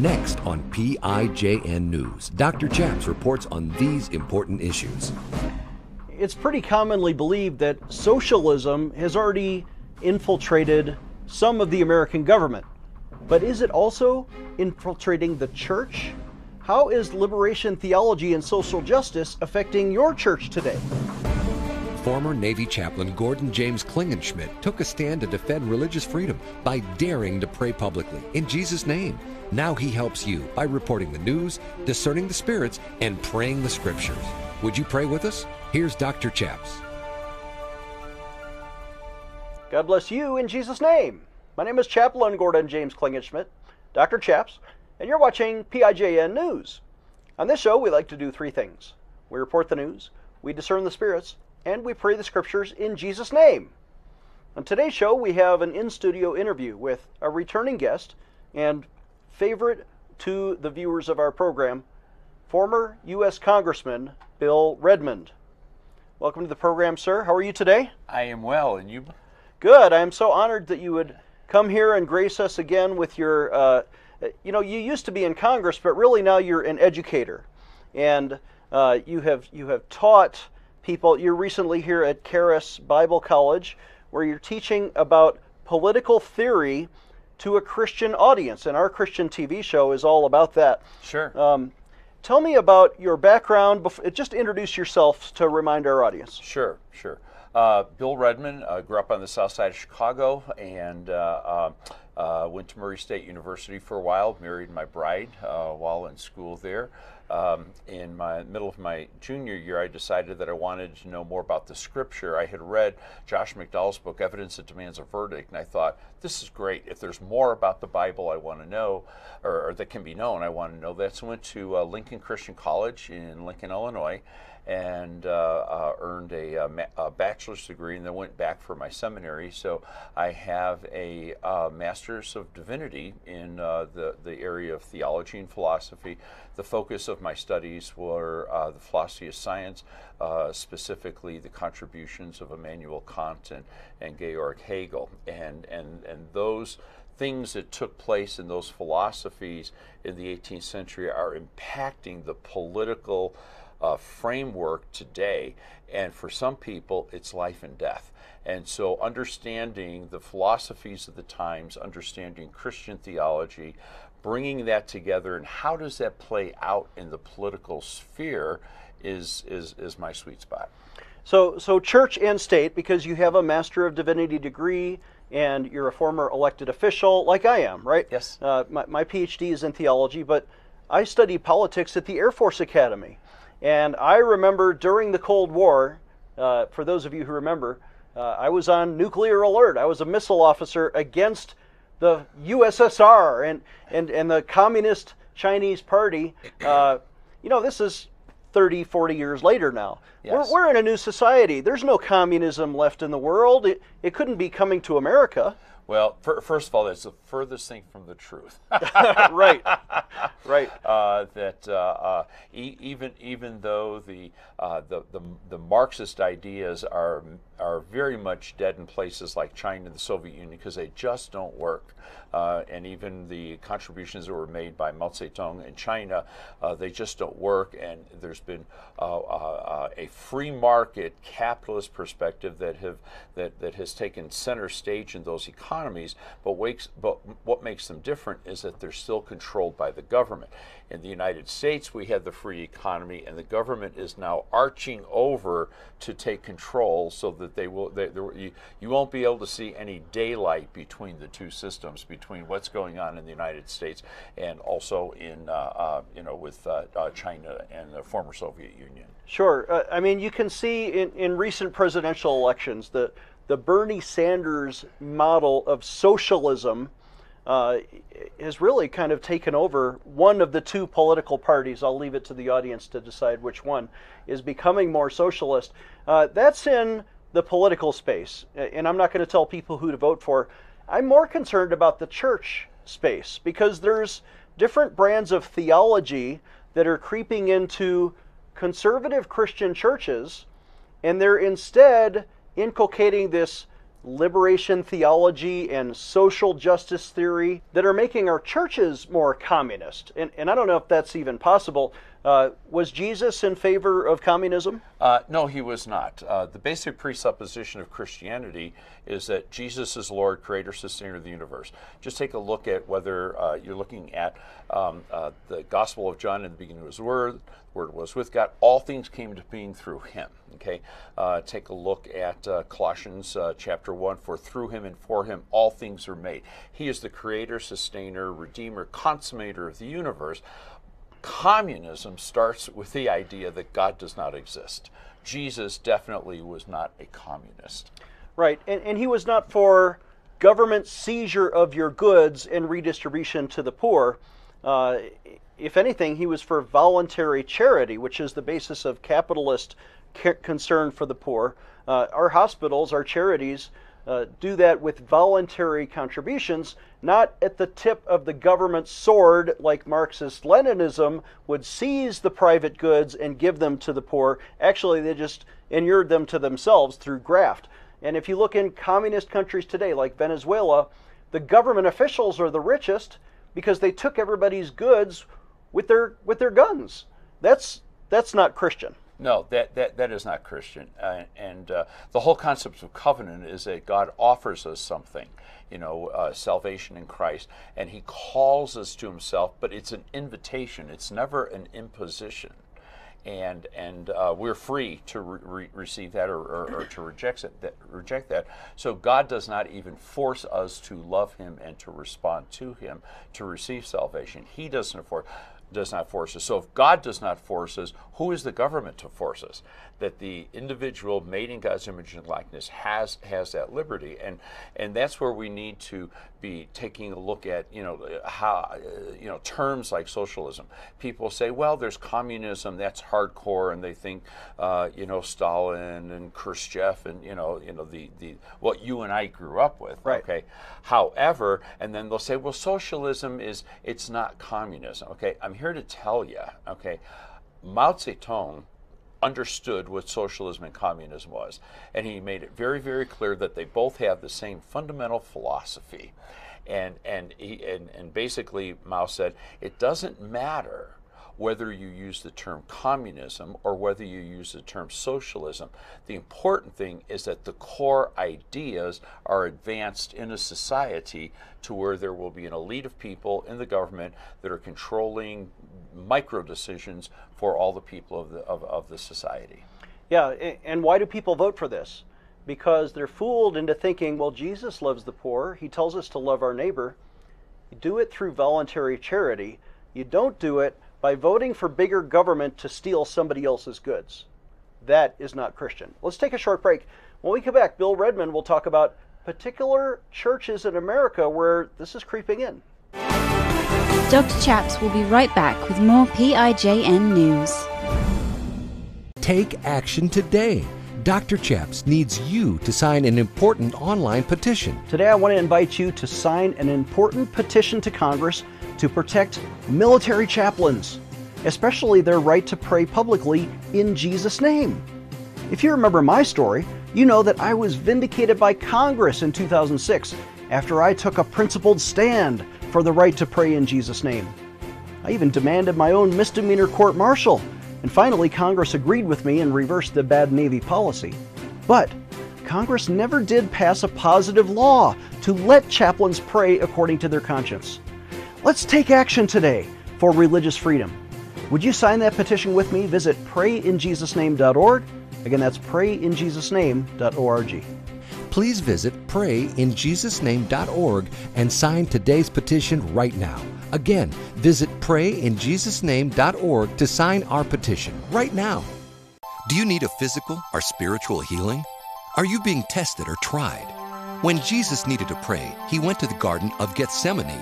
Next on PIJN News, Dr. Chaps reports on these important issues. It's pretty commonly believed that socialism has already infiltrated some of the American government. But is it also infiltrating the church? How is liberation theology and social justice affecting your church today? Former Navy chaplain Gordon James Klingenschmitt took a stand to defend religious freedom by daring to pray publicly in Jesus' name. Now he helps you by reporting the news, discerning the spirits, and praying the scriptures. Would you pray with us? Here's Dr. Chaps. God bless you in Jesus' name. My name is Chaplain Gordon James Klingenschmitt, Dr. Chaps, and you're watching PIJN News. On this show, we like to do three things. We report the news, we discern the spirits, and we pray the scriptures in Jesus' name. On today's show, we have an in-studio interview with a returning guest and favorite to the viewers of our program, former U.S. Congressman Bill Redmond. Welcome to the program, sir. How are you today? I am well, and you? Good. I am so honored that you would come here and grace us again with your, you know, you used to be in Congress, but really now you're an educator, and you have taught people. You're recently here at Karis Bible College, where you're teaching about political theory to a Christian audience, and our Christian TV show is all about that. Sure. Tell me about your background. Just introduce yourself to remind our audience. Sure, sure. Bill Redmond, grew up on the south side of Chicago, and went to Murray State University for a while, married my bride while in school there. In the middle of my junior year, I decided that I wanted to know more about the scripture. I had read Josh McDowell's book, Evidence That Demands a Verdict, and I thought, this is great. If there's more about the Bible I want to know, or that can be known, I want to know that. So I went to Lincoln Christian College in Lincoln, Illinois, and earned a bachelor's degree, and then went back for my seminary. So I have a master's of divinity in the area of theology and philosophy. The focus of my studies were the philosophy of science, specifically the contributions of Immanuel Kant and Georg Hegel, and those things that took place in those philosophies in the 18th century are impacting the political framework today, and for some people it's life and death. And so understanding the philosophies of the times, understanding Christian theology, bringing that together, and how does that play out in the political sphere is my sweet spot. So church and state, because you have a Master of Divinity degree and you're a former elected official like I am, right? Yes. My PhD is in theology, but I study politics at the Air Force Academy. And I remember during the Cold War, for those of you who remember, I was on nuclear alert. I was a missile officer against the USSR and the Communist Chinese Party. You know, this is 30, 40 years later now. Yes. We're in a new society. There's no communism left in the world. It couldn't be coming to America. Well, first of all, that's the furthest thing from the truth. Right, right. Even though the Marxist ideas are very much dead in places like China and the Soviet Union because they just don't work, and even the contributions that were made by Mao Zedong in China, they just don't work. And there's been a free market capitalist perspective that has taken center stage in those economies. But what makes them different is that they're still controlled by the government. In the United States, we have the free economy, and the government is now arching over to take control so that you won't be able to see any daylight between the two systems, between what's going on in the United States and also in China and the former Soviet Union. Sure. I mean, you can see in recent presidential elections that the Bernie Sanders model of socialism has really kind of taken over. One of the two political parties, I'll leave it to the audience to decide which one, is becoming more socialist. That's in the political space, and I'm not going to tell people who to vote for. I'm more concerned about the church space, because there's different brands of theology that are creeping into conservative Christian churches, and they're instead inculcating this liberation theology and social justice theory that are making our churches more communist. And I don't know if that's even possible. Was Jesus in favor of communism? No, he was not. The basic presupposition of Christianity is that Jesus is Lord, creator, sustainer of the universe. Just take a look at whether you're looking at the Gospel of John. In the beginning was the Word, the Word was with God. All things came to being through him. Okay, take a look at Colossians chapter 1, for through him and for him all things are made. He is the creator, sustainer, redeemer, consummator of the universe. Communism starts with the idea that God does not exist. Jesus definitely was not a communist. Right, and he was not for government seizure of your goods and redistribution to the poor. If anything, he was for voluntary charity, which is the basis of capitalist concern for the poor. Our hospitals, our charities, do that with voluntary contributions, not at the tip of the government's sword like Marxist-Leninism would seize the private goods and give them to the poor. Actually, they just inured them to themselves through graft. And if you look in communist countries today, like Venezuela, the government officials are the richest because they took everybody's goods with their guns. That's not Christian. No, that is not Christian, and the whole concept of covenant is that God offers us something, you know, salvation in Christ, and he calls us to himself, but it's an invitation, it's never an imposition, and we're free to receive that or to reject that. So God does not even force us to love him and to respond to him to receive salvation. He does not force us. So if God does not force us, who is the government to force us? That the individual made in God's image and likeness has that liberty, and that's where we need to be taking a look at, you know, how, you know, terms like socialism. People say, well, there's communism, that's hardcore, and they think, you know, Stalin and Khrushchev and you know the what you and I grew up with. Right. Okay. However, and then they'll say, well, socialism it's not communism. Okay. I'm here to tell you, okay, Mao Zedong understood what socialism and communism was, and he made it very, very clear that they both have the same fundamental philosophy, and basically Mao said it doesn't matter whether you use the term communism or whether you use the term socialism. The important thing is that the core ideas are advanced in a society to where there will be an elite of people in the government that are controlling micro decisions for all the people of the society. Yeah, and why do people vote for this? Because they're fooled into thinking, well, Jesus loves the poor. He tells us to love our neighbor. You do it through voluntary charity. You don't do it by voting for bigger government to steal somebody else's goods. That is not Christian. Let's take a short break. When we come back, Bill Redmond will talk about particular churches in America where this is creeping in. Dr. Chaps will be right back with more PIJN News. Take action today. Dr. Chaps needs you to sign an important online petition. Today I want to invite you to sign an important petition to Congress to protect military chaplains, especially their right to pray publicly in Jesus' name. If you remember my story, you know that I was vindicated by Congress in 2006 after I took a principled stand for the right to pray in Jesus' name. I even demanded my own misdemeanor court-martial, and finally Congress agreed with me and reversed the bad Navy policy. But Congress never did pass a positive law to let chaplains pray according to their conscience. Let's take action today for religious freedom. Would you sign that petition with me? Visit PrayInJesusName.org. Again, that's PrayInJesusName.org. Please visit PrayInJesusName.org and sign today's petition right now. Again, visit PrayInJesusName.org to sign our petition right now. Do you need a physical or spiritual healing? Are you being tested or tried? When Jesus needed to pray, he went to the Garden of Gethsemane.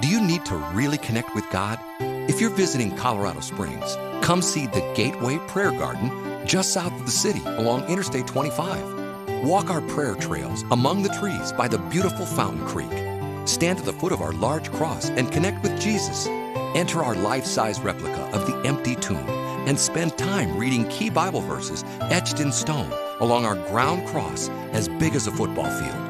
Do you need to really connect with God? If you're visiting Colorado Springs, come see the Gateway Prayer Garden just south of the city along Interstate 25. Walk our prayer trails among the trees by the beautiful Fountain Creek. Stand at the foot of our large cross and connect with Jesus. Enter our life-size replica of the empty tomb and spend time reading key Bible verses etched in stone along our ground cross as big as a football field.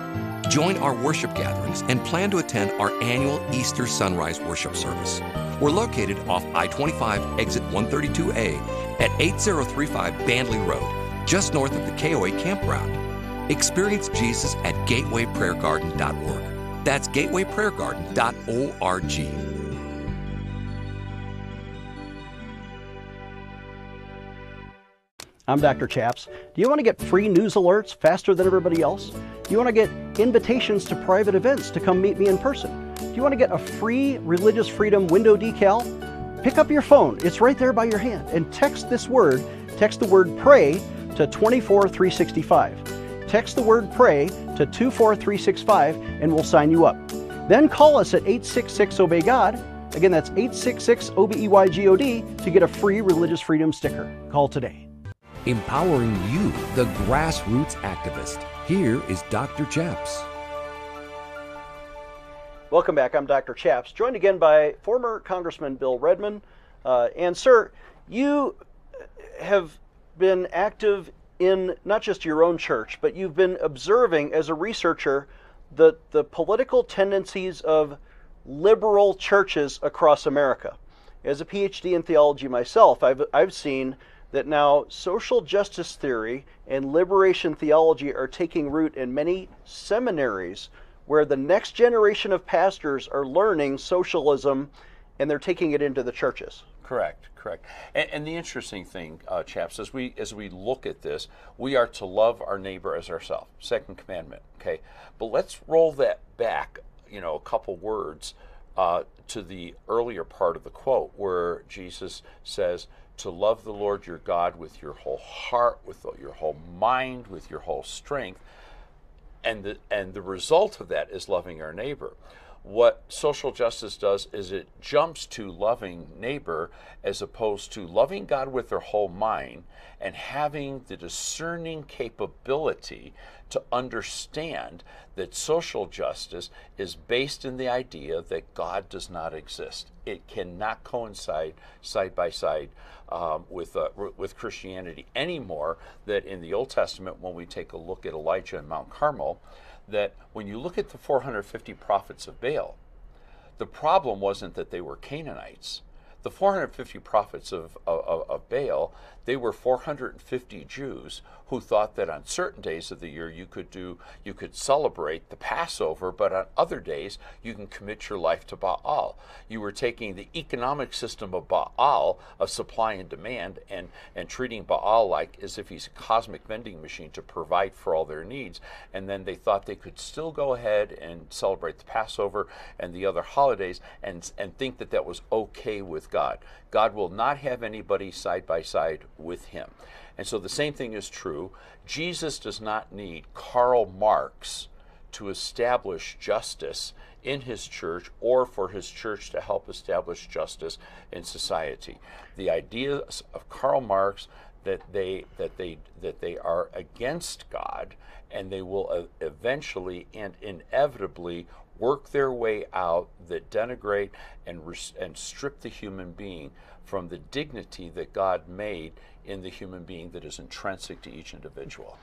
Join our worship gatherings and plan to attend our annual Easter Sunrise Worship Service. We're located off I-25 exit 132A at 8035 Bandley Road, just north of the KOA campground. Experience Jesus at gatewayprayergarden.org. That's gatewayprayergarden.org. I'm Dr. Chaps. Do you want to get free news alerts faster than everybody else? Do you want to get invitations to private events to come meet me in person? Do you want to get a free Religious Freedom window decal? Pick up your phone. It's right there by your hand. And text the word pray to 24365. Text the word pray to 24365 and we'll sign you up. Then call us at 866-OBEY-GOD. Again, that's 866-OBEY-GOD to get a free Religious Freedom sticker. Call today. Empowering you, the grassroots activist. Here is Dr. Chaps. Welcome back. I'm Dr. Chaps, joined again by former Congressman Bill Redmond. And sir, you have been active in not just your own church, but you've been observing as a researcher the political tendencies of liberal churches across America. As a PhD in theology myself, I've seen that now social justice theory and liberation theology are taking root in many seminaries where the next generation of pastors are learning socialism and they're taking it into the churches. Correct, correct. And the interesting thing, Chaps, as we look at this, we are to love our neighbor as ourselves, second commandment, okay? But let's roll that back, you know, a couple words to the earlier part of the quote where Jesus says, to love the Lord your God with your whole heart, with your whole mind, with your whole strength. And the result of that is loving our neighbor. What social justice does is it jumps to loving neighbor as opposed to loving God with their whole mind and having the discerning capability to understand that social justice is based in the idea that God does not exist. It cannot coincide side by side with Christianity anymore. That in the Old Testament, when we take a look at Elijah and Mount Carmel, that when you look at the 450 prophets of Baal, the problem wasn't that they were Canaanites. The 450 prophets of Baal, they were 450 Jews who thought that on certain days of the year you could celebrate the Passover, but on other days you can commit your life to Baal. You were taking the economic system of Baal, of supply and demand, and treating Baal like as if he's a cosmic vending machine to provide for all their needs. And then they thought they could still go ahead and celebrate the Passover and the other holidays and think that that was okay with God. God will not have anybody side by side with him. And so the same thing is true. Jesus does not need Karl Marx to establish justice in his church or for his church to help establish justice in society. The ideas of Karl Marx that they are against God and they will eventually and inevitably work their way out, that denigrate and strip the human being from the dignity that God made in the human being that is intrinsic to each individual.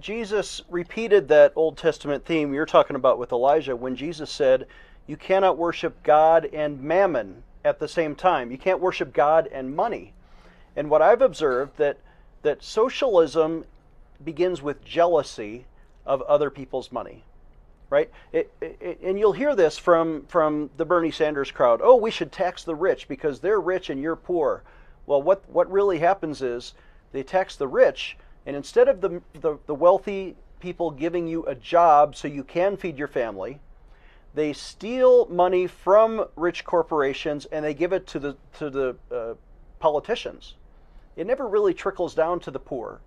Jesus repeated that Old Testament theme you're talking about with Elijah when Jesus said, you cannot worship God and mammon at the same time. You can't worship God and money. And what I've observed that socialism begins with jealousy of other people's money. Right? And you'll hear this from the Bernie Sanders crowd. Oh, we should tax the rich because they're rich and you're poor. Well, what really happens is they tax the rich, and instead of the wealthy people giving you a job so you can feed your family, they steal money from rich corporations and they give it to the politicians. It never really trickles down to the poor.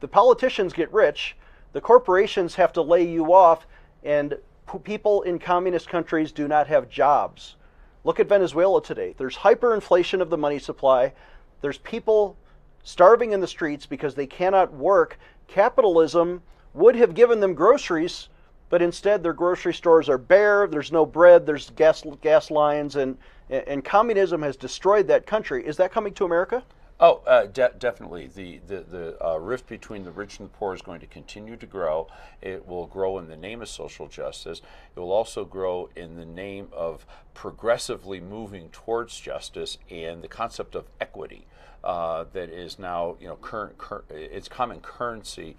The politicians get rich. The corporations have to lay you off. And people in communist countries do not have jobs. Look at Venezuela today. There's hyperinflation of the money supply. There's people starving in the streets because they cannot work. Capitalism would have given them groceries, but instead their grocery stores are bare. There's no bread. There's gas lines. And communism has destroyed that country. Is that coming to America? Oh, definitely. The rift between the rich and the poor is going to continue to grow. It will grow in the name of social justice. It will also grow in the name of progressively moving towards justice and the concept of equity that is now, you know, it's common currency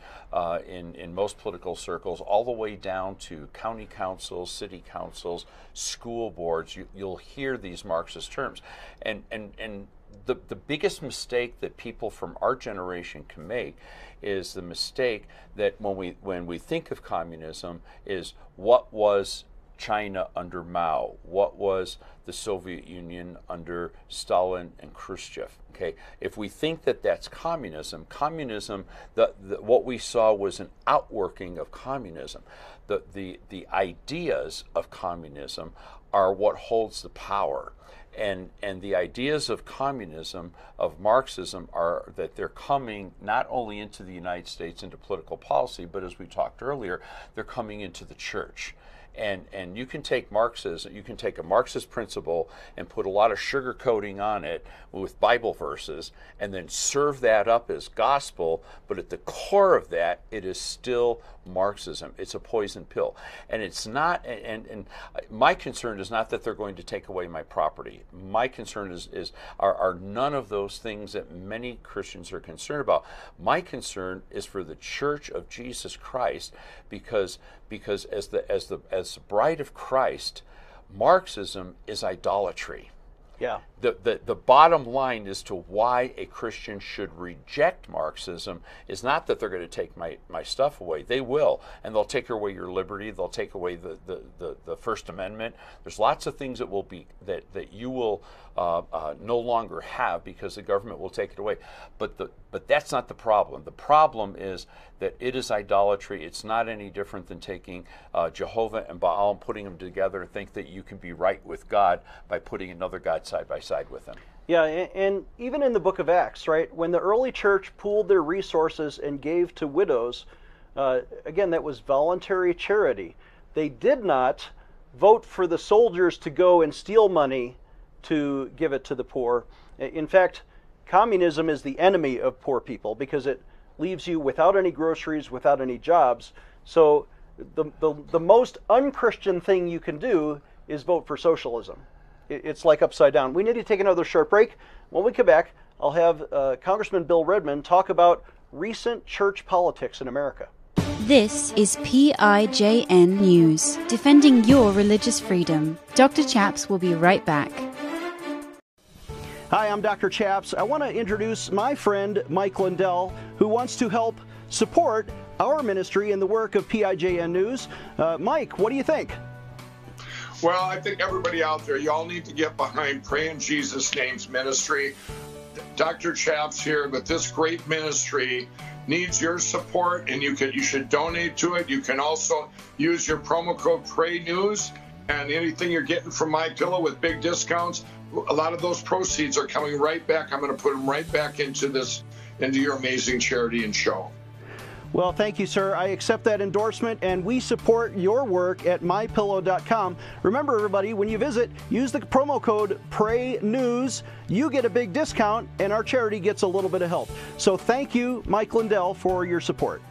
in most political circles, all the way down to county councils, city councils, school boards. You'll hear these Marxist terms, and the biggest mistake that people from our generation can make is the mistake that when we think of communism is, what was China under Mao? What was the Soviet Union under Stalin and Khrushchev? Okay, if we think that that's communism, what we saw was an outworking of communism. The ideas of communism are what holds the power. And the ideas of communism, of Marxism, are that they're coming not only into the United States, into political policy, but as we talked earlier, they're coming into the church. And you can take Marxism, you can take a Marxist principle and put a lot of sugar coating on it with Bible verses, and then serve that up as gospel, but at the core of that, it is still Marxism. It's a poison pill. And it's not, and my concern is not that they're going to take away my property. My concern are none of those things that many Christians are concerned about. My concern is for the Church of Jesus Christ, because as the bride of Christ, Marxism is idolatry. Yeah. The bottom line as to why a Christian should reject Marxism is not that they're going to take my stuff away. They will, and they'll take away your liberty. They'll take away the First Amendment. There's lots of things that will be that you will no longer have because the government will take it away. But that's not the problem. The problem is that it is idolatry. It's not any different than taking Jehovah and Baal and putting them together and think that you can be right with God by putting another god side by side with them. Yeah, and even in the book of Acts, right, when the early church pooled their resources and gave to widows, again, that was voluntary charity. They did not vote for the soldiers to go and steal money to give it to the poor. In fact, communism is the enemy of poor people because it leaves you without any groceries, without any jobs. So the most un-Christian thing you can do is vote for socialism. It's like upside down. We need to take another short break. When we come back, I'll have Congressman Bill Redmond talk about recent church politics in America. This is PIJN News, defending your religious freedom. Dr. Chaps will be right back. Hi, I'm Dr. Chaps. I want to introduce my friend, Mike Lindell, who wants to help support our ministry in the work of PIJN News. Mike, what do you think? Well, I think everybody out there, y'all need to get behind Pray in Jesus' Name's ministry. Dr. Chaps here, but this great ministry needs your support, and you should donate to it. You can also use your promo code PRAYNEWS, and anything you're getting from MyPillow with big discounts, a lot of those proceeds are coming right back. I'm going to put them right back into your amazing charity and show. Well, thank you, sir. I accept that endorsement, and we support your work at MyPillow.com. Remember, everybody, when you visit, use the promo code PRAYNEWS. You get a big discount, and our charity gets a little bit of help. So thank you, Mike Lindell, for your support.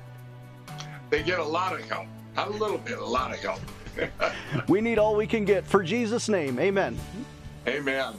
They get a lot of help. Not a little bit, a lot of help. We need all we can get. For Jesus' name, amen. Amen.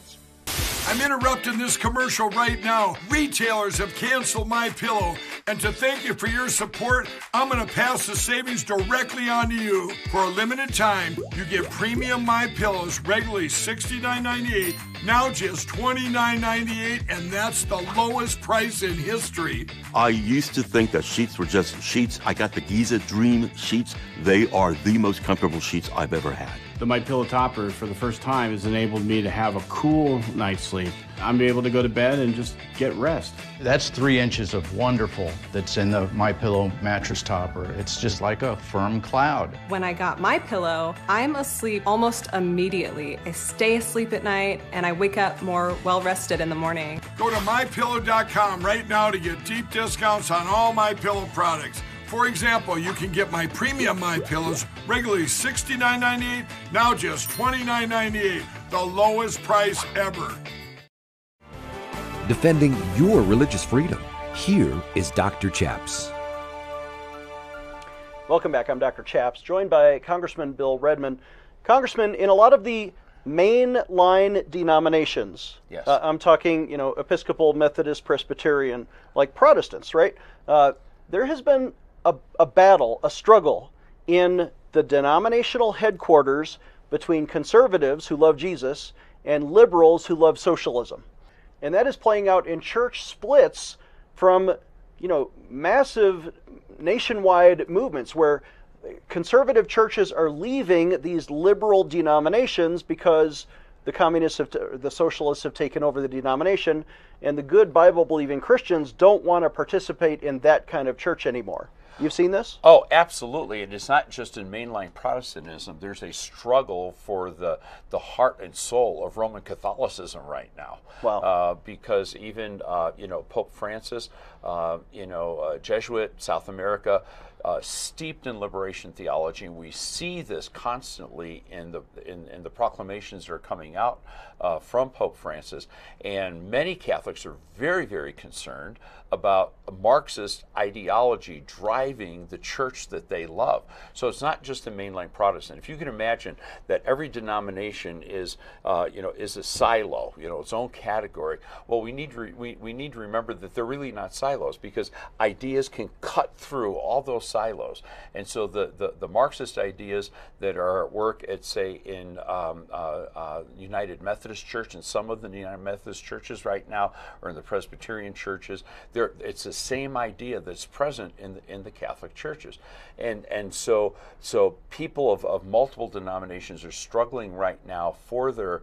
I'm interrupting this commercial right now. Retailers have canceled MyPillow, and to thank you for your support, I'm going to pass the savings directly on to you. For a limited time, you get premium MyPillows regularly $69.98, now just $29.98, and that's the lowest price in history. I used to think that sheets were just sheets. I got the Giza Dream sheets. They are the most comfortable sheets I've ever had. The MyPillow topper, for the first time, has enabled me to have a cool night's sleep. I'm able to go to bed and just get rest. That's 3 inches of wonderful that's in the MyPillow mattress topper. It's just like a firm cloud. When I got MyPillow, I'm asleep almost immediately. I stay asleep at night, and I wake up more well-rested in the morning. Go to MyPillow.com right now to get deep discounts on all MyPillow products. For example, you can get my premium MyPillows regularly $69.98, now just $29.98, the lowest price ever. defending your religious freedom. Here is Dr. Chaps. Welcome back. I'm Dr. Chaps, joined by Congressman Bill Redmond. Congressman, in a lot of the mainline denominations, yes. I'm talking, Episcopal, Methodist, Presbyterian, like Protestants, right? There has been a battle, a struggle in the denominational headquarters between conservatives who love Jesus and liberals who love socialism. And that is playing out in church splits from, massive nationwide movements where conservative churches are leaving these liberal denominations because the communists, the socialists have taken over the denomination, and the good Bible-believing Christians don't want to participate in that kind of church anymore. You've seen this? Oh, absolutely. And it's not just in mainline Protestantism. There's a struggle for the heart and soul of Roman Catholicism right now. Wow. Because even, Pope Francis, Jesuit, South America, steeped in liberation theology, and we see this constantly in the proclamations that are coming out from Pope Francis. And many Catholics are very, very concerned about Marxist ideology driving the church that they love. So it's not just the mainline Protestant. If you can imagine that every denomination is a silo, its own category. Well, we need to remember that they're really not silos, because ideas can cut through all those silos. And so the Marxist ideas that are at work at, say, in United Methodist Church, and some of the United Methodist churches right now, or in the Presbyterian churches, it's the same idea that's present in the Catholic churches. And so people of multiple denominations are struggling right now for their,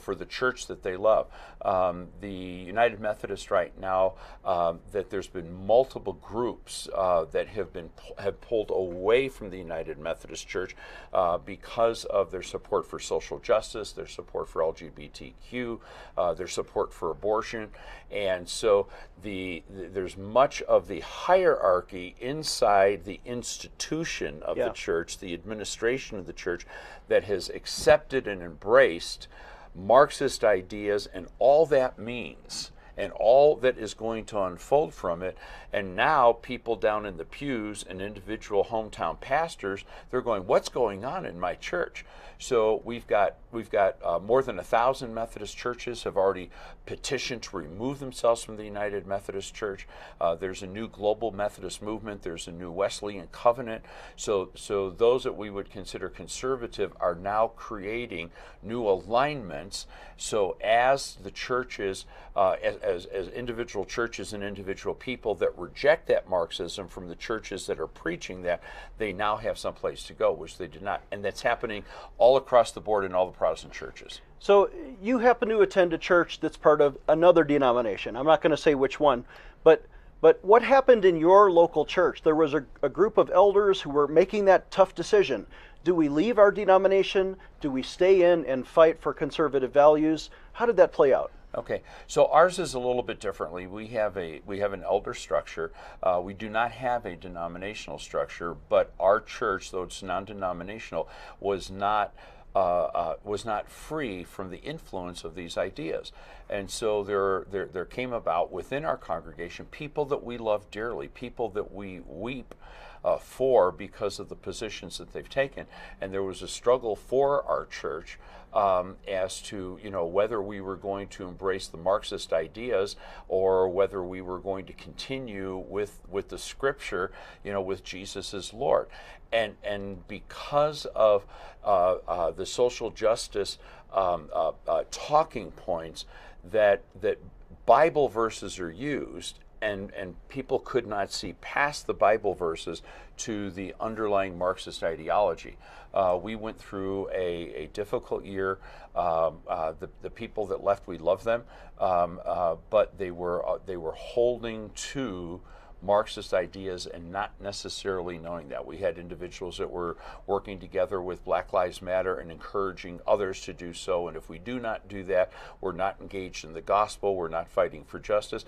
for the church that they love. The United Methodist right now, that there's been multiple groups that have pulled away from the United Methodist Church because of their support for social justice, their support for LGBTQ, their support for abortion. And so there's much of the hierarchy inside the institution of the church, the administration of the church, that has accepted and embraced Marxist ideas and all that means, and all that is going to unfold from it. And now people down in the pews and individual hometown pastors, they're going, what's going on in my church? So we've got more than 1,000 Methodist churches have already petitioned to remove themselves from the United Methodist Church. There's a new global Methodist movement. There's a new Wesleyan covenant. So those that we would consider conservative are now creating new alignments. So as the churches, as individual churches and individual people that reject that Marxism from the churches that are preaching that, they now have some place to go, which they did not. And that's happening all across the board in all the Protestant churches. So you happen to attend a church that's part of another denomination. I'm not going to say which one, but what happened in your local church? There was a group of elders who were making that tough decision. Do we leave our denomination? Do we stay in and fight for conservative values? How did that play out? Okay, so ours is a little bit differently. We have an elder structure. We do not have a denominational structure, but our church, though it's non-denominational, was not free from the influence of these ideas. And so there came about within our congregation people that we love dearly, people that we weep for because of the positions that they've taken. And there was a struggle for our church as to whether we were going to embrace the Marxist ideas or whether we were going to continue with the scripture, with Jesus as Lord. And because of the social justice talking points that Bible verses are used, and people could not see past the Bible verses to the underlying Marxist ideology. We went through a difficult year. The people that left, we love them, but they were holding to Marxist ideas and not necessarily knowing that. We had individuals that were working together with Black Lives Matter and encouraging others to do so, and if we do not do that, we're not engaged in the gospel, we're not fighting for justice.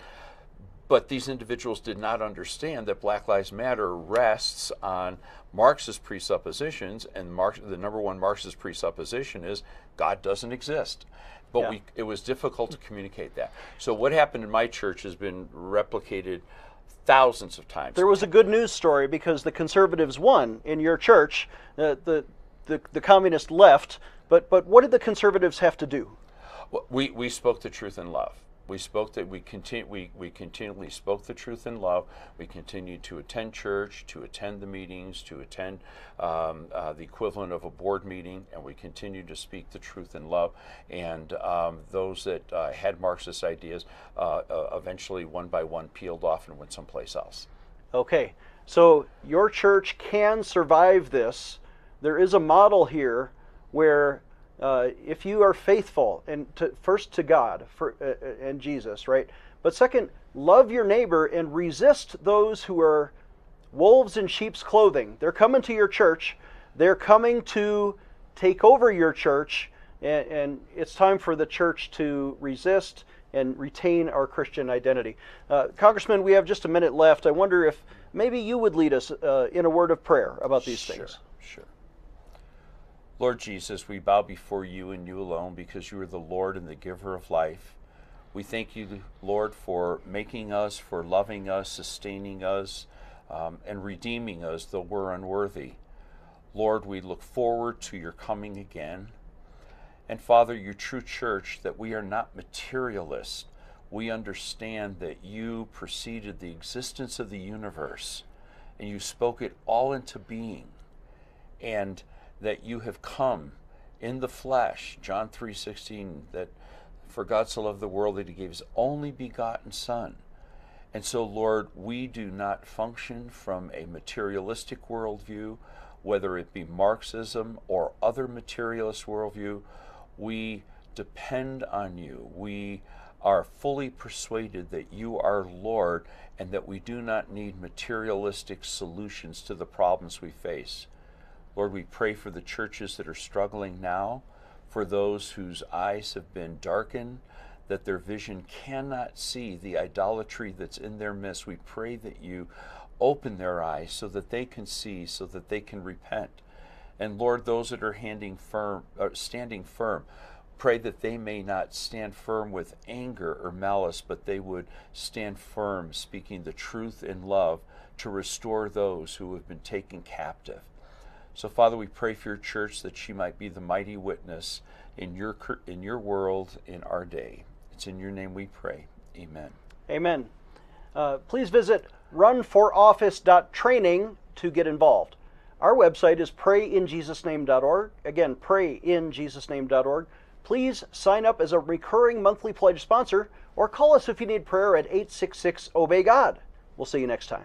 But these individuals did not understand that Black Lives Matter rests on Marxist presuppositions, and the number one Marxist presupposition is God doesn't exist. but yeah. It was difficult to communicate that. So what happened in my church has been replicated thousands of times. There was a good news story because the conservatives won in your church, the communists left, but what did the conservatives have to do? Well, we spoke the truth in love. We continually spoke the truth in love. We continued to attend church, to attend the meetings, to attend the equivalent of a board meeting, and we continued to speak the truth in love. And those that had Marxist ideas eventually, one by one, peeled off and went someplace else. Okay, so your church can survive this. There is a model here where if you are faithful, and first to God and Jesus, right? But second, love your neighbor and resist those who are wolves in sheep's clothing. They're coming to your church. They're coming to take over your church, and it's time for the church to resist and retain our Christian identity. Congressman, we have just a minute left. I wonder if maybe you would lead us in a word of prayer about these things. Sure. Lord Jesus, we bow before you and you alone because you are the Lord and the giver of life. We thank you, Lord, for making us, for loving us, sustaining us, and redeeming us, though we're unworthy. Lord, we look forward to your coming again. And Father, your true church, that we are not materialists. We understand that you preceded the existence of the universe, and you spoke it all into being. And that you have come in the flesh, John 3:16, that for God so loved the world that he gave his only begotten son. And so, Lord, we do not function from a materialistic worldview, whether it be Marxism or other materialist worldview. We depend on you. We are fully persuaded that you are Lord and that we do not need materialistic solutions to the problems we face. Lord, we pray for the churches that are struggling now, for those whose eyes have been darkened, that their vision cannot see the idolatry that's in their midst. We pray that you open their eyes so that they can see, so that they can repent. And Lord, those that are standing firm, pray that they may not stand firm with anger or malice, but they would stand firm speaking the truth in love to restore those who have been taken captive. So, Father, we pray for your church that she might be the mighty witness in your world, in our day. It's in your name we pray. Amen. Amen. Please visit runforoffice.training to get involved. Our website is prayinjesusname.org. Again, prayinjesusname.org. Please sign up as a recurring monthly pledge sponsor or call us if you need prayer at 866-OBEY-GOD. We'll see you next time.